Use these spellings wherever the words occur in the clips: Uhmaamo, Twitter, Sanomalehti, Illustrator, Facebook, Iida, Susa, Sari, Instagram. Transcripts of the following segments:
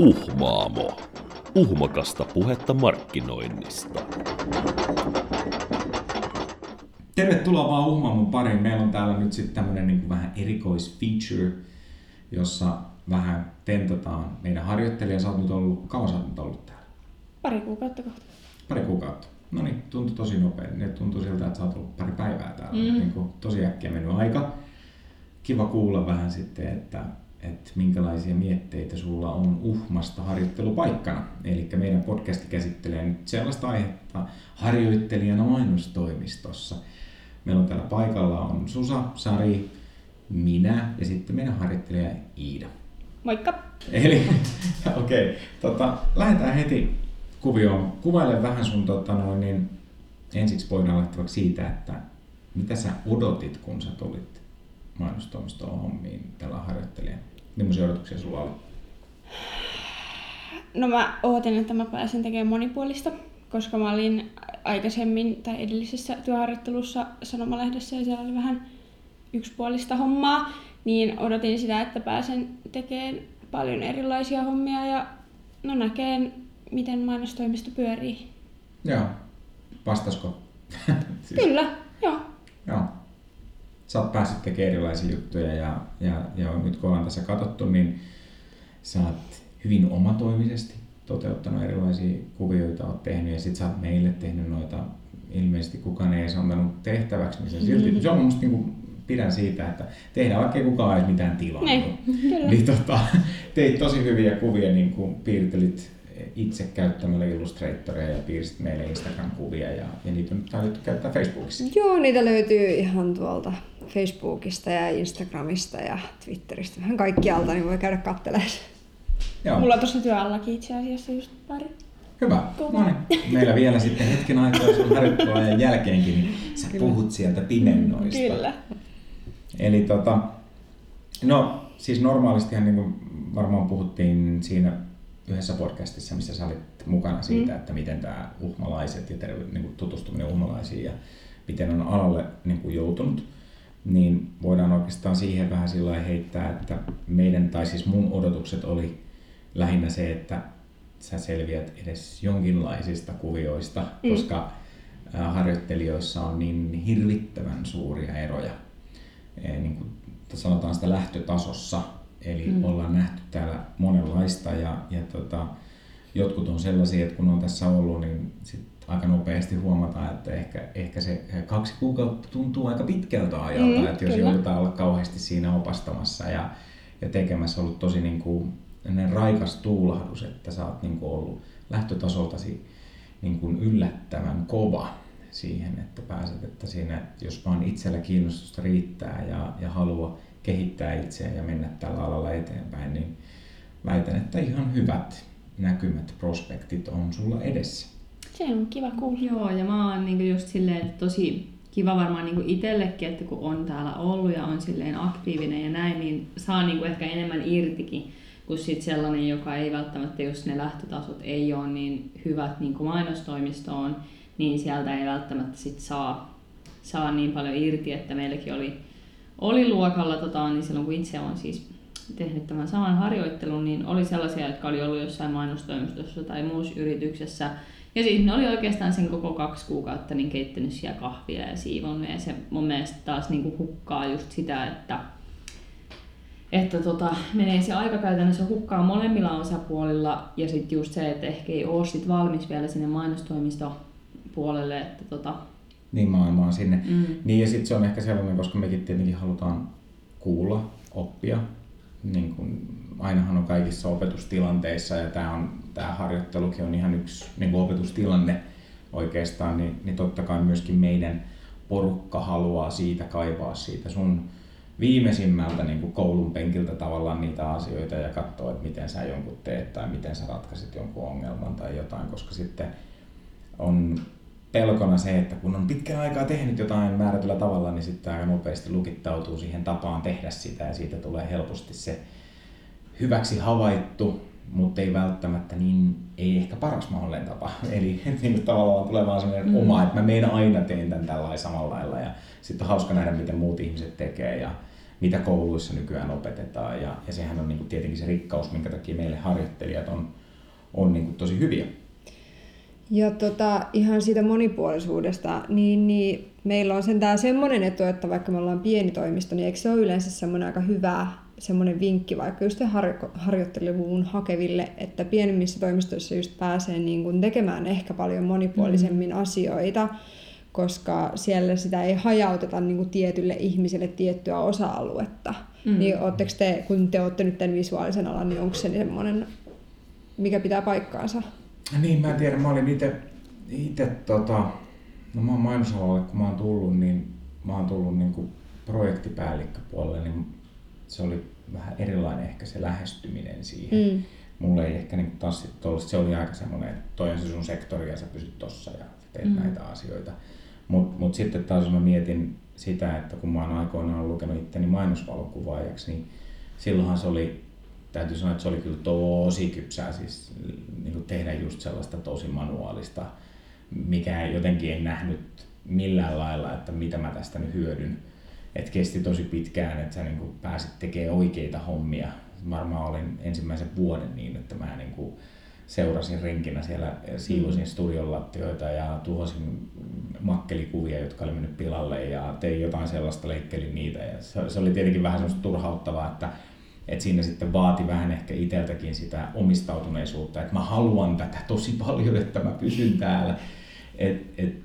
Uhmaamo. Uhmakasta puhetta markkinoinnista. Tervetuloa vaan Uhmaamon pariin. Meillä on täällä nyt sitten tämmönen niin kuin vähän erikoisfeature, jossa vähän tentataan meidän harjoittelija. Kauan sä oot nyt ollut täällä? Pari kuukautta. No niin, tuntui tosi nopea. Nyt tuntui siltä, että sä oot ollut pari päivää täällä. Niin kuin tosi äkkiä mennyt aika. Kiva kuulla vähän sitten, että minkälaisia mietteitä sulla on uhmasta harjoittelupaikkana. Eli meidän podcast käsittelee nyt sellaista aihetta harjoittelijana mainostoimistossa. Meillä on täällä paikalla on Susa, Sari, minä ja sitten meidän harjoittelija Iida. Moikka! Eli okei, lähdetään heti kuvioon. Kuvaile vähän sun ensiksi voidaan lähteä siitä, että mitä sä odotit, kun sä tulit mainostoimistoon hommiin tällä harjoittelijana. Millaisia odotuksia sulla oli? No mä ootin, että mä pääsen tekemään monipuolista, koska mä olin aikaisemmin tai edellisessä työharjoittelussa Sanomalehdessä ja siellä oli vähän yksipuolista hommaa, niin odotin sitä, että pääsen tekemään paljon erilaisia hommia ja näkeen, miten mainostoimisto pyörii. Joo. Vastasko? Siis. Kyllä, joo. Sä oot päässyt tekemään erilaisia juttuja ja nyt kun ollaan tässä katsottu, niin sä oot hyvin omatoimisesti toteuttanut erilaisia kuvioita, oot tehnyt ja sit sä oot meille tehnyt noita, ilmeisesti kukaan ei edes antanut tehtäväksi, niin silti se on musta niinku, pidän siitä, että tehdään vaikka kukaan edes mitään tilaa. Niin, teit tosi hyviä kuvia, niin kuin piirtelit itse käyttämällä Illustratoria ja piirsit meille Instagram-kuvia ja niitä on täytyy käyttää Facebookissa. Joo, niitä löytyy ihan tuolta Facebookista ja Instagramista ja Twitteristä. Vähän kaikkialta, niin voi käydä katselemaan. Joo. Mulla on tuossa työallakin itse asiassa just pari. Hyvä. Noniin. Meillä vielä sitten hetken aikaa sun harjoitteluajan jälkeenkin, niin sä puhut sieltä pimennoista. Kyllä. Eli siis normaalistihan niin kuin varmaan puhuttiin siinä yhdessä podcastissa, missä sä olit mukana siitä, että miten tämä uhmalaiset ja niin tutustuminen uhmalaisiin ja miten on alalle niin kuin joutunut, niin voidaan oikeastaan siihen vähän sillä lailla heittää, että meidän tai siis mun odotukset oli lähinnä se, että sä selviät edes jonkinlaisista kuvioista, koska harjoittelijoissa on niin hirvittävän suuria eroja. Niin kuin sanotaan sitä lähtötasossa, eli ollaan nähty täällä monenlaista ja jotkut on sellaisia, että kun on tässä ollut, niin sit aika nopeasti huomataan, että ehkä se 2 kuukautta tuntuu aika pitkältä ajalta, että jos joudutaan olla kauheasti siinä opastamassa ja tekemässä, ollut tosi niin kuin raikas tuulahdus, että sä oot niin kuin ollut lähtötasoltasi niin kuin yllättävän kova siihen, että pääset, että siinä, jos vaan itsellä kiinnostusta riittää ja halua kehittää itseään ja mennä tällä alalla eteenpäin, niin väitän, että ihan hyvät näkymät, prospektit on sulla edessä. Se on kiva kuulla. Joo, ja mä oon niinku just silleen, että tosi kiva varmaan niinku itsellekin, että kun on täällä ollut ja on silleen aktiivinen ja näin, niin saa niinku ehkä enemmän irtikin kuin sit sellainen, joka ei välttämättä, jos ne lähtötasot ei ole niin hyvät niin kuin mainostoimistoon, niin sieltä ei välttämättä sit saa niin paljon irti, että meilläkin oli luokalla, niin silloin kun itse olen siis tehnyt tämän saman harjoittelun, niin oli sellaisia, jotka oli ollut jossain mainostoimistossa tai muussa yrityksessä. Ja siis ne oli oikeastaan sen koko 2 kuukautta niin keittänyt siellä kahvia ja siivonnut. Ja se mun mielestä taas niin kuin hukkaa just sitä, että menee se aika käytännössä hukkaa molemmilla osapuolilla. Ja sitten just se, että ehkä ei ole sit valmis vielä sinne mainostoimistoon puolelle, että niin maailmaa sinne. Niin ja sitten se on ehkä sellainen, koska mekin tietenkin halutaan kuulla, oppia. Niin kun ainahan on kaikissa opetustilanteissa ja tää harjoittelukin on ihan yksi niin kun opetustilanne oikeastaan, niin totta kai myöskin meidän porukka haluaa kaivaa siitä sun viimeisimmältä niin kun koulun penkiltä tavallaan niitä asioita ja katsoa, että miten sä jonkun teet tai miten sä ratkaisit jonkun ongelman tai jotain, koska sitten on pelkona se, että kun on pitkän aikaa tehnyt jotain määrätyllä tavalla, niin sitten aika nopeasti lukittautuu siihen tapaan tehdä sitä ja siitä tulee helposti se hyväksi havaittu, mutta ei välttämättä ei ehkä paras mahdollinen tapa. Eli tavallaan tulee vaan sellainen oma, että mä aina teen tämän tällä samalla lailla ja sitten on hauska nähdä, miten muut ihmiset tekee ja mitä kouluissa nykyään opetetaan. Ja sehän on niin kuin tietenkin se rikkaus, minkä takia meille harjoittelijat on niin kuin tosi hyviä. Ja ihan siitä monipuolisuudesta, niin meillä on sentään semmoinen etu, että vaikka me ollaan pieni toimisto, niin eikö se ole yleensä semmoinen aika hyvä semmoinen vinkki vaikka just harjoitteluun hakeville, että pienemmissä toimistoissa just pääsee niin kuin tekemään ehkä paljon monipuolisemmin asioita, koska siellä sitä ei hajauteta niin kuin tietylle ihmiselle tiettyä osa-aluetta. Niin ootteko te, kun te ootte nyt tämän visuaalisen alan, niin onko se semmoinen, mikä pitää paikkaansa? Niin, mä tiedän, mä olin itse no mä oon mainosalalle, kun mä oon tullut niinku projektipäällikköpuolelle, niin se oli vähän erilainen ehkä se lähestyminen siihen. Mulla ei ehkä niinku taas sit tollista, se oli aika semmoinen, että toi on se sun sektori ja sä pysyt tossa ja sä teet näitä asioita. Mut sitten taas mä mietin sitä, että kun mä oon aikoinaan lukenut itteni mainosvalokuvaajaksi, niin silloinhan se oli, täytyy sanoa, että se oli kyllä tosi kypsää siis niin tehdä just sellaista tosi manuaalista, mikä jotenkin en nähnyt millään lailla, että mitä mä tästä nyt hyödyn. Et kesti tosi pitkään, että sä niin pääsit tekemään oikeita hommia. Varmaan olin ensimmäisen vuoden niin, että mä niin seurasin renkinä siellä, siivosin studion lattioita ja tuhosin makkelikuvia, jotka oli mennyt pilalle ja tein jotain sellaista, leikkelin niitä. Ja se oli tietenkin vähän semmoista turhauttavaa, että siinä sitten vaati vähän ehkä itseltäkin sitä omistautuneisuutta, että mä haluan tätä tosi paljon, että mä pysyn täällä.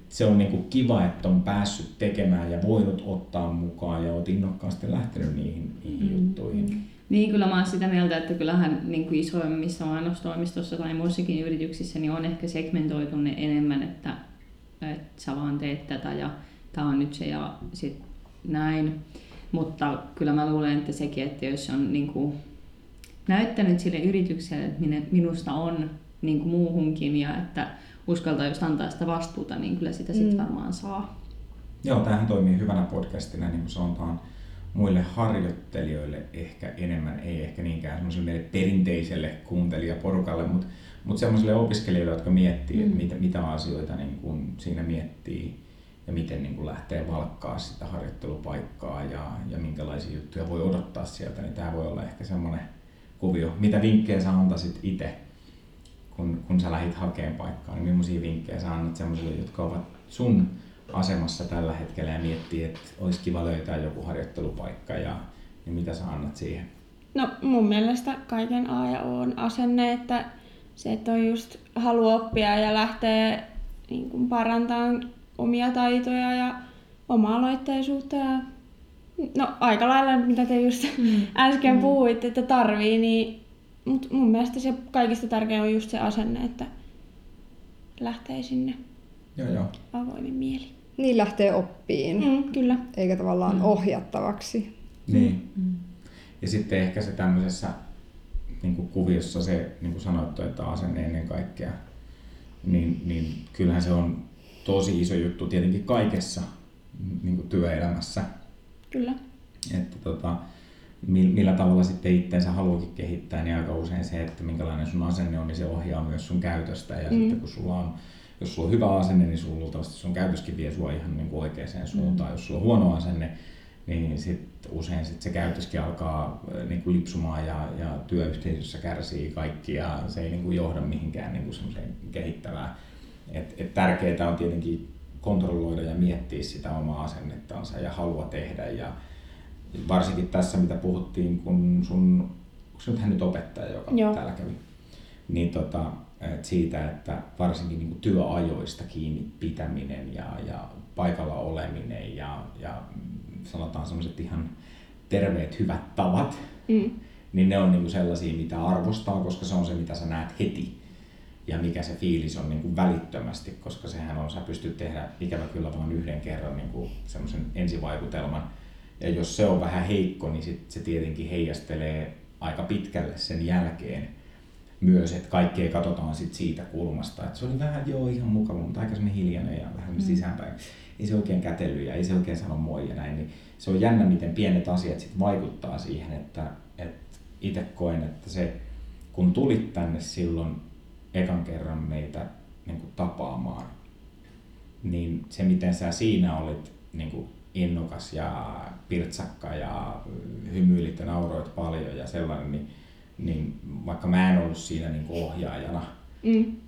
Se on niinku kiva, että on päässyt tekemään ja voinut ottaa mukaan ja oot innokkaasti lähtenyt niihin juttuihin. Niin, kyllä mä oon sitä mieltä, että kyllähän niin kuin isoimmissa mainostoimistossa tai muissakin yrityksissä niin on ehkä segmentoitu ne enemmän, että sä vaan teet tätä ja tää on nyt se ja sit näin. Mutta kyllä mä luulen, että sekin, että jos on niin kuin näyttänyt sille yritykselle, että minusta on niin kuin muuhunkin ja että uskaltaa just antaa sitä vastuuta, niin kyllä sitä sitten varmaan saa. Joo, tämähän toimii hyvänä podcastina, niin kuin sanotaan, muille harjoittelijoille ehkä enemmän, ei ehkä niinkään semmoiselle perinteiselle kuuntelijaporukalle, mutta semmoisille opiskelijoille, jotka miettii, että mitä asioita niin kuin siinä miettii. Ja miten niin kuin lähtee valkkaa sitä harjoittelupaikkaa ja minkälaisia juttuja voi odottaa sieltä, niin tämä voi olla ehkä semmoinen kuvio. Mitä vinkkejä sä antaisit itse, kun sä lähdit hakemaan paikkaa, niin millaisia vinkkejä sä annat semmoisille, jotka ovat sun asemassa tällä hetkellä ja miettii, että olisi kiva löytää joku harjoittelupaikka, niin mitä sä annat siihen? No mun mielestä kaiken A ja O on asenne, että se, että on just halu oppia ja lähtee niin kuin parantamaan omia taitoja ja oma-aloitteisuutta ja no aika lailla mitä te just äsken puhuitte, että tarvii, niin mut mun mielestä se kaikista tärkein on just se asenne, että lähtee sinne avoimin mieli. Niin lähtee oppiin, kyllä. Eikä tavallaan ohjattavaksi. Niin. Ja sitten ehkä se tämmöisessä niin kuin kuviossa se, niin kuin sanottu, että asenne ennen kaikkea, niin kyllähän se on tosi iso juttu tietenkin kaikessa niin kuin työelämässä. Kyllä. Että millä tavalla sitten itseensä haluakin kehittää, niin aika usein se, että minkälainen sun asenne on, niin se ohjaa myös sun käytöstä. Ja sitten kun sulla on, jos sulla on hyvä asenne, niin sulla luultavasti sun käytöskin vie sua ihan niin kuin oikeaan suuntaan. Jos sulla on huono asenne, niin sitten usein se käytöskin alkaa niin kuin lipsumaan ja työyhteisössä kärsii kaikki ja se ei niin kuin johda mihinkään niin kuin semmoiseen kehittävään. Et tärkeää on tietenkin kontrolloida ja miettiä sitä omaa asennettansa ja halua tehdä. Ja varsinkin tässä, mitä puhuttiin, kun sun... Onko nyt opettaja, joka täällä kävi? Niin et siitä, että varsinkin niin kuin työajoista kiinni pitäminen ja paikalla oleminen ja sanotaan sellaiset ihan terveet, hyvät tavat, niin ne on niin kuin sellaisia, mitä arvostaa, koska se on se, mitä sä näet heti. Ja mikä se fiilis on niin kuin välittömästi, koska sehän on, sä pystyt tehdä ikävä kyllä vaan yhden kerran niin kuin semmoisen ensivaikutelman. Ja jos se on vähän heikko, niin sit se tietenkin heijastelee aika pitkälle sen jälkeen myös, että kaikkea katsotaan sit siitä kulmasta. Että se oli vähän ihan mukava, mutta aika semmoinen hiljainen ja vähän sisäänpäin. Ei se oikein kätely ja ei se oikein sano moi ja näin. Niin se on jännä, miten pienet asiat sit vaikuttaa siihen, että itse koen, että se kun tulit tänne silloin, ekan kerran meitä niin kuin tapaamaan, niin se miten sä siinä olit niin kuin innokas ja pirtsakka ja hymyilit ja nauroit paljon ja sellainen, niin vaikka mä en ollut siinä niin kuin ohjaajana,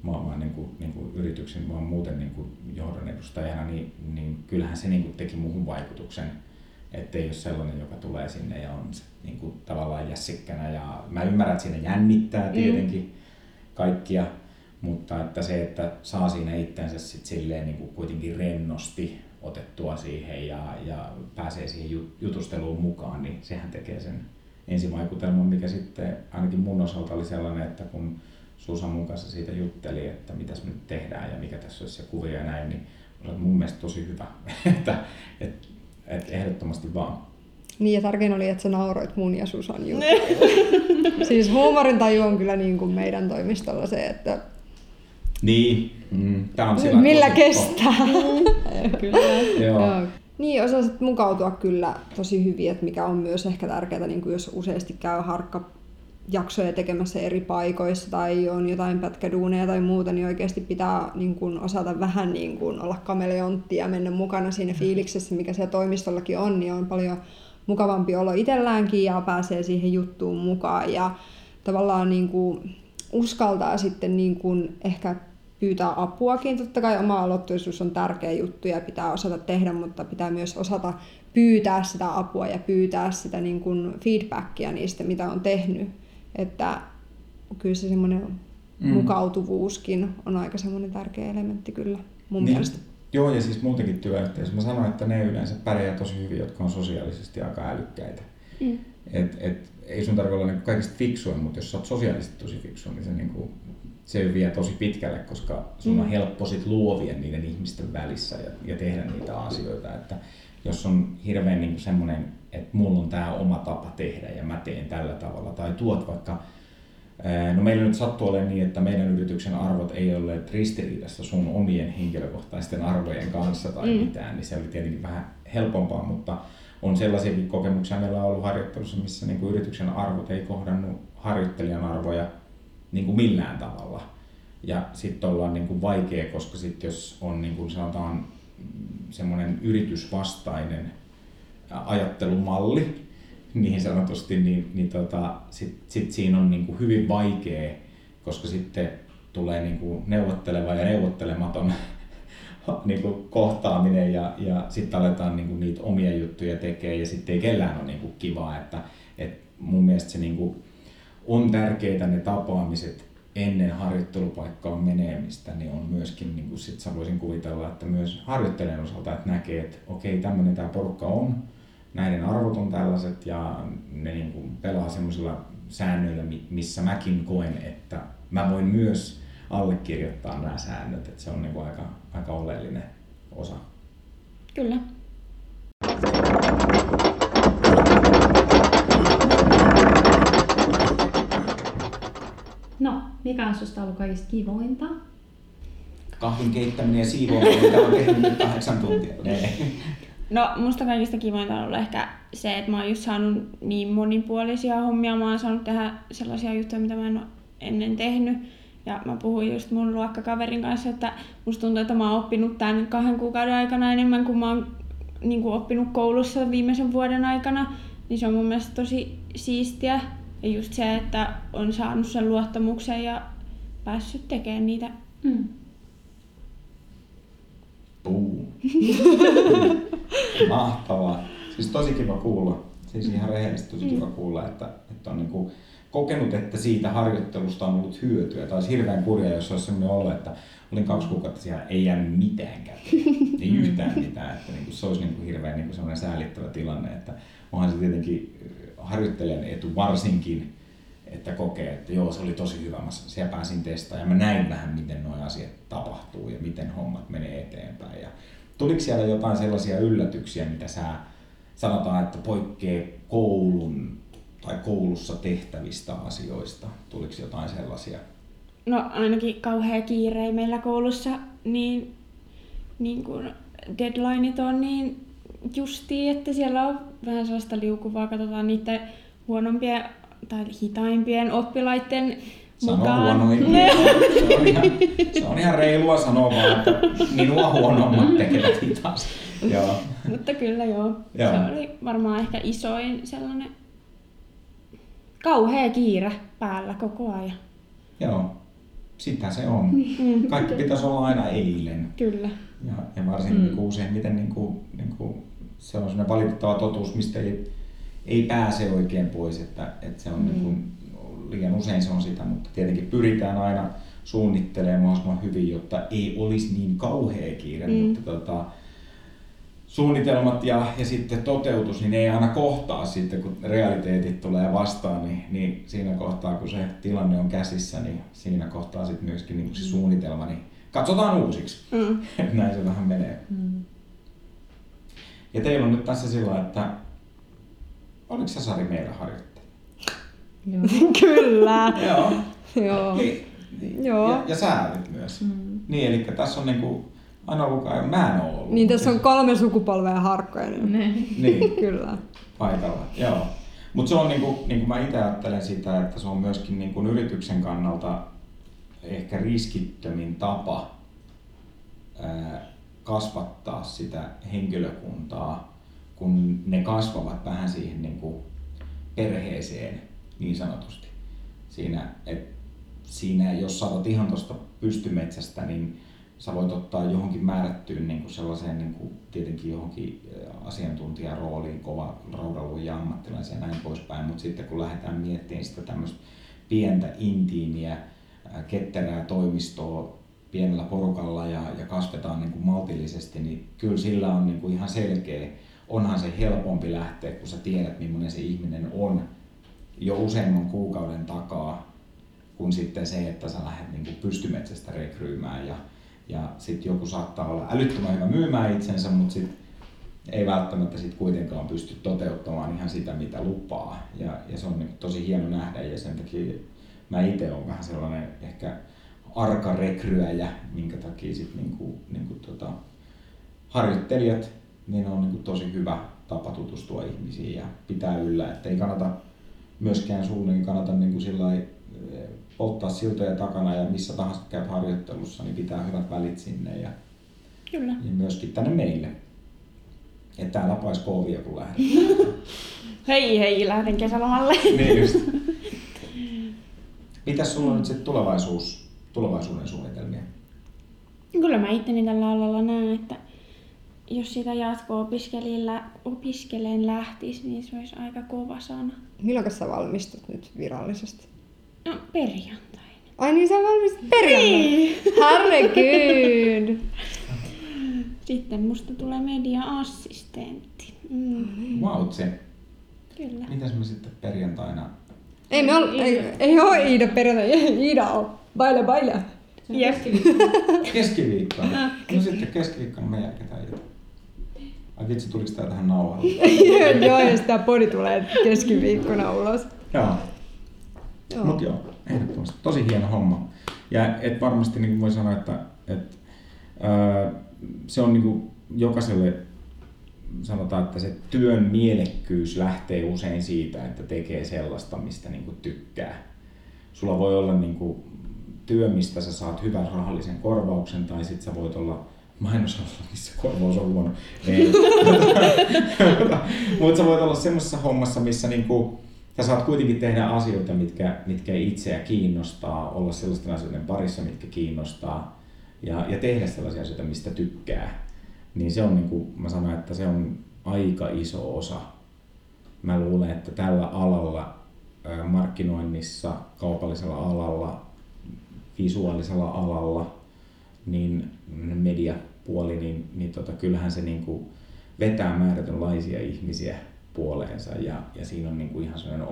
mä oon niin kuin yrityksen, mä oon muuten niin kuin johdon edustajana, niin kyllähän se niin kuin teki muuhun vaikutuksen. Että ei ole sellainen, joka tulee sinne ja on niin kuin tavallaan jässikkänä. Ja mä ymmärrän, että siinä jännittää tietenkin kaikkia, mutta että se, että saa siinä itsensä sit silleen niin kuin kuitenkin rennosti otettua siihen ja pääsee siihen jutusteluun mukaan, niin sehän tekee sen ensivaikutelman, mikä sitten ainakin mun osalta oli sellainen, että kun Susa mun kanssa siitä jutteli, että mitäs me nyt tehdään ja mikä tässä olisi se kuvio ja näin, niin oli mun mielestä tosi hyvä. Että ehdottomasti vaan. Niin, ja tärkein oli, että sä nauroit mun ja Susan juttuja. Siis huumorintaju on kyllä niin kuin meidän toimistolla se, että... Niin, tää on sillä... Millä kestää. Kyllä. Joo. Niin, osasit mukautua kyllä tosi hyvin, että mikä on myös ehkä tärkeää, niin kuin jos useasti käy harkkajaksoja tekemässä eri paikoissa tai on jotain pätkäduuneja tai muuta, niin oikeasti pitää niin kuin osata vähän niin kuin olla kameleontti ja mennä mukana siinä fiiliksessä, mikä siellä toimistollakin on, niin on paljon mukavampi olo itselläänkin ja pääsee siihen juttuun mukaan ja tavallaan niin kuin uskaltaa sitten niin kuin ehkä pyytää apuakin. Totta kai oma-aloitteisuus on tärkeä juttu ja pitää osata tehdä, mutta pitää myös osata pyytää sitä apua ja pyytää sitä niin kuin feedbackia niistä, mitä on tehnyt. Että kyllä se semmoinen mukautuvuuskin on aika semmoinen tärkeä elementti kyllä mun mielestä. Joo, ja siis muutenkin työyhteisössä. Mä sanoin, että ne yleensä pärjää tosi hyvin, jotka on sosiaalisesti aika älykkäitä. Ei sun tarvitse olla kaikista fiksua, mutta jos sä oot sosiaalisesti tosi fiksua, niin se vie tosi pitkälle, koska sun on helppo sit luovia niiden ihmisten välissä ja tehdä niitä asioita. Että jos on hirveän niin semmoinen, että mulla on tää oma tapa tehdä ja mä teen tällä tavalla tai tuot vaikka, no meillä nyt sattuu olemaan niin, että meidän yrityksen arvot ei ole ristiriidassa sun omien henkilökohtaisten arvojen kanssa tai mitään, niin se oli tietenkin vähän helpompaa, mutta on sellaisiakin kokemuksia meillä on ollut harjoittelussa, missä niin kuin yrityksen arvot ei kohdannut harjoittelijan arvoja niin kuin millään tavalla. Ja sitten ollaan niin kuin vaikea, koska sit jos on niin kuin sanotaan semmoinen yritysvastainen ajattelumalli niin sanotusti, niin sit siinä on niin kuin hyvin vaikea, koska sitten tulee niin kuin neuvotteleva ja neuvottelematon niin kuin kohtaaminen ja sitten aletaan niin kuin niitä omia juttuja tekemään ja sitten ei kellään ole niin kuin kivaa. Että mun mielestä se niin kuin on tärkeitä ne tapaamiset ennen harjoittelupaikkaan menemistä, niin on myöskin, niin kuin sit voisin kuvitella, että myös harjoittelijan osalta, että näkee, että okei, tämmöinen tämä porukka on, näiden arvot on tällaiset ja ne niin kuin pelaa semmoisilla säännöillä, missä mäkin koen, että mä voin myös allekirjoittaa nämä säännöt, että se on niin kuin aika oleellinen osa. Kyllä. No, mikä on susta ollut kaikista kivointa? Kahvin keittäminen ja siivoaminen, mitä on tehnyt 8 tuntia. No, musta kaikista kivointa on ollut ehkä se, että mä oon just saanut niin monipuolisia hommia. Mä oon saanut tehdä sellaisia juttuja, mitä mä en ole ennen tehnyt. Ja mä puhuin just mun luokkakaverin kanssa, että musta tuntuu, että mä oon oppinut tämän 2 kuukauden aikana enemmän kuin mä oon niin kuin oppinut koulussa viimeisen vuoden aikana. Niin se on mun mielestä tosi siistiä. Ja just se, että on saanut sen luottamuksen ja päässyt tekemään niitä. Mahtavaa. Siis tosi kiva kuulla. Siis ihan rehellisesti tosi kiva kuulla, että on niinku kokenut, että siitä harjoittelusta on ollut hyötyä. Tai olisi hirveän kurja, jos olisi sellainen olo, että olin 2 kuukautta siellä, ei jäänyt mitään käteen. Ei yhtään mitään. Että niinku se olisi niinku hirveän niinku sellainen säälittävä tilanne. Että onhan se tietenkin harjoittelijan etu varsinkin, että kokee, että joo, se oli tosi hyvä, mä siellä pääsin testaamaan ja mä näin vähän, miten nuo asiat tapahtuu ja miten hommat menee eteenpäin. Ja tuliko siellä jotain sellaisia yllätyksiä, mitä sä sanotaan, että poikkeaa koulun tai koulussa tehtävistä asioista? Tuliko jotain sellaisia? No ainakin kauhea kiire meillä koulussa, niin kun deadlineit on niin justiin, että siellä on vähän sellaista liukuvaa, katsotaan niiden huonompien tai hitaimpien oppilaiden mukaan. Se on ihan reilua sanoa vaan, että minua huonommat tekevät hitaasti. Joo. Mutta kyllä joo. Joo. Se oli varmaan ehkä isoin sellainen kauhea kiire päällä koko ajan. Joo. Sitä se on. Kaikki pitäisi olla aina eilen. Kyllä. Ja varsinkin useimmiten niin kuin se on sellainen valitettava totuus, mistä ei pääse oikein pois, että se on niin kuin, liian usein se on sitä, mutta tietenkin pyritään aina suunnittelemaan mahdollisimman hyvin, jotta ei olisi niin kauhea kiire, mutta suunnitelmat ja sitten toteutus, niin ne ei aina kohtaa sitten, kun realiteetit tulee vastaan, niin siinä kohtaa, kun se tilanne on käsissä, niin siinä kohtaa sitten myöskin niin se suunnitelma, niin katsotaan uusiksi. Näin se vähän menee. Ja teillä on nyt tässä sillä, että oliko sä Sari meillä harjoittelija? Kyllä! Joo. Joo. Ja sä olit myös. Niin, eli tässä on niinku aina ollut kai, mä en ole ollut. Niin, tässä on 3 sukupolvea harkkoja. Niin. Kyllä. Paikalla, joo. Mutta se on niinku mä itse ajattelen sitä, että se on myöskin niinku yrityksen kannalta ehkä riskittömin tapa kasvattaa sitä henkilökuntaa, kun ne kasvavat vähän siihen niinku perheeseen niin sanotusti. Siinä jos sä otat ihan tuosta pystymetsästä, niin sä voit ottaa johonkin määrättyyn niin kuin sellaiseen niin kuin, tietenkin johonkin asiantuntijarooliin, kova raudalun ja ammattilaisen ja näin poispäin, mutta sitten kun lähdetään miettimään sitä tämmöistä pientä, intiimiä, ketterää toimistoa pienellä porukalla ja kasvetaan niin kuin maltillisesti, niin kyllä sillä on niin kuin ihan selkeä, onhan se helpompi lähteä, kun sä tiedät millainen se ihminen on jo useamman kuukauden takaa, kun sitten se, että sä lähdet niin kuin pystymetsästä rekryymään ja sitten joku saattaa olla älyttömän hyvä myymään itsensä, mutta sit ei välttämättä sit kuitenkaan pysty toteuttamaan ihan sitä, mitä lupaa. Ja se on niin tosi hieno nähdä ja sen takia mä itse olen vähän sellainen ehkä arka rekryäjä, minkä takia sit harjoittelijat niin on niin tosi hyvä tapa tutustua ihmisiin ja pitää yllä, että ei kannata myöskään kannata niin sillain polttaa siltoja takana ja missä tahansa käyt harjoittelussa, niin pitää hyvät välit sinne ja myöskin tänne meille. Ja täällä paisko kovia kun lähdet. Hei, lähden kesälomalle. Niin just. Mitäs sulla on nyt sitten tulevaisuuden suunnitelmia? Kyllä mä itteni tällä alalla näen, että jos sitä jatko-opiskeleen lähtisi, niin se olisi aika kova sana. Milloin sä valmistut nyt virallisesti? No, perjantaina. Ai niin, sä valmistut perjantaina? Harrekyyn! Sitten musta tulee media-assistentti. Mautsi. Kyllä. Mitäs me sitten perjantaina? Ei oo Iida perjantaina. Iida on baila. Se on keskiviikkona. No sitten keskiviikkona me jälketään jotain. Ai vitsi, tuliko tää tähän nauhalle? Joo, ja sitä podi tulee keskiviikkona ulos. Joo. Mut joo, ehdottomasti. Tosi hieno homma. Ja et varmasti niin voi sanoa, että se on niin kuin jokaiselle, sanotaan, että se työn mielekkyys lähtee usein siitä, että tekee sellaista, mistä niin kuin tykkää. Sulla voi olla niin kuin työ, mistä sä saat hyvän rahallisen korvauksen, tai sit sä voit olla mainosalalla, missä korvaus on huono. Mutta sä voit olla semmoisessa hommassa, missä niin kuin sä saat kuitenkin tehdä asioita, mitkä itseä kiinnostaa, olla sellaisten asioiden parissa, mitkä kiinnostaa ja tehdä sellaisia asioita, mistä tykkää. Niin se on, niin kuin mä sanoin, että se on aika iso osa. Mä luulen, että tällä alalla, markkinoinnissa, kaupallisella alalla, visuaalisella alalla, niin mediapuoli, niin kyllähän se niin kuin vetää määrätönlaisia ihmisiä puoleensa ja siinä on niinku ihan sellainen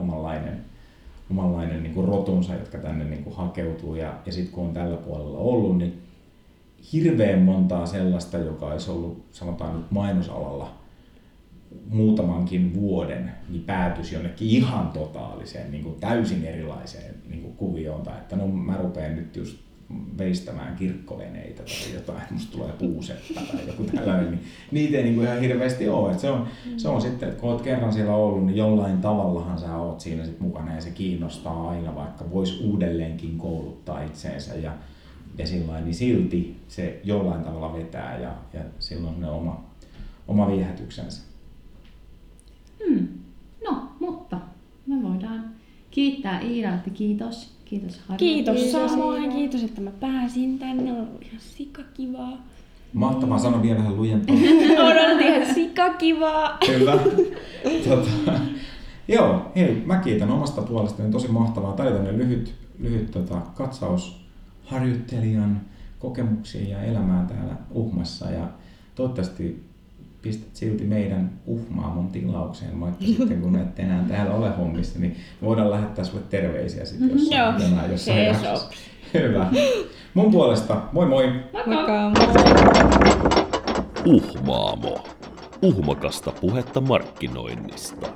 omanlainen niinku rotunsa, jotka tänne niinku hakeutuu ja sit kun on tällä puolella ollut, niin hirveän montaa sellaista, joka olisi ollut sanotaan nyt mainosalalla muutamankin vuoden, niin päätyisi jonnekin ihan totaaliseen niinku täysin erilaiseen niinku kuvioon tai että no mä rupeen nyt just veistämään kirkkoveneitä tai jotain, musta tulee puusetta tai joku tällainen, niin niitä ei niinku ihan hirveästi ole. Se on sitten, että kun olet kerran siellä ollut, niin jollain tavallahan sä oot siinä sit mukana ja se kiinnostaa aina, vaikka voisi uudelleenkin kouluttaa itseensä ja sillain, niin silti se jollain tavalla vetää ja silloin on oma oma viehätyksensä. No, mutta me voidaan kiittää Iidaa, että kiitos. Kiitos Harri. Kiitos samoin. Kiitos, että mä pääsin tänne. On ollut ihan sikakivaa. Mahtavaa, sano vielä vähän lujempaa. On ollut ihan sikakivaa. Kyllä. Joo, hei, mä kiitän omasta puolestani. Tosi mahtavaa. Tämä oli tämmöinen lyhyt katsaus harjoittelijan kokemuksiin ja elämään täällä Uhmassa. Ja toivottavasti pistät silti meidän Uhmaamon tilaukseen, vaikka sitten kun et enää täällä ole hommissa, niin voidaan lähettää sulle terveisiä sitten jossain jaksossa. Hyvä. Mun puolesta, moi moi! Moikka! Uhmaamo. Uhmakasta puhetta markkinoinnista.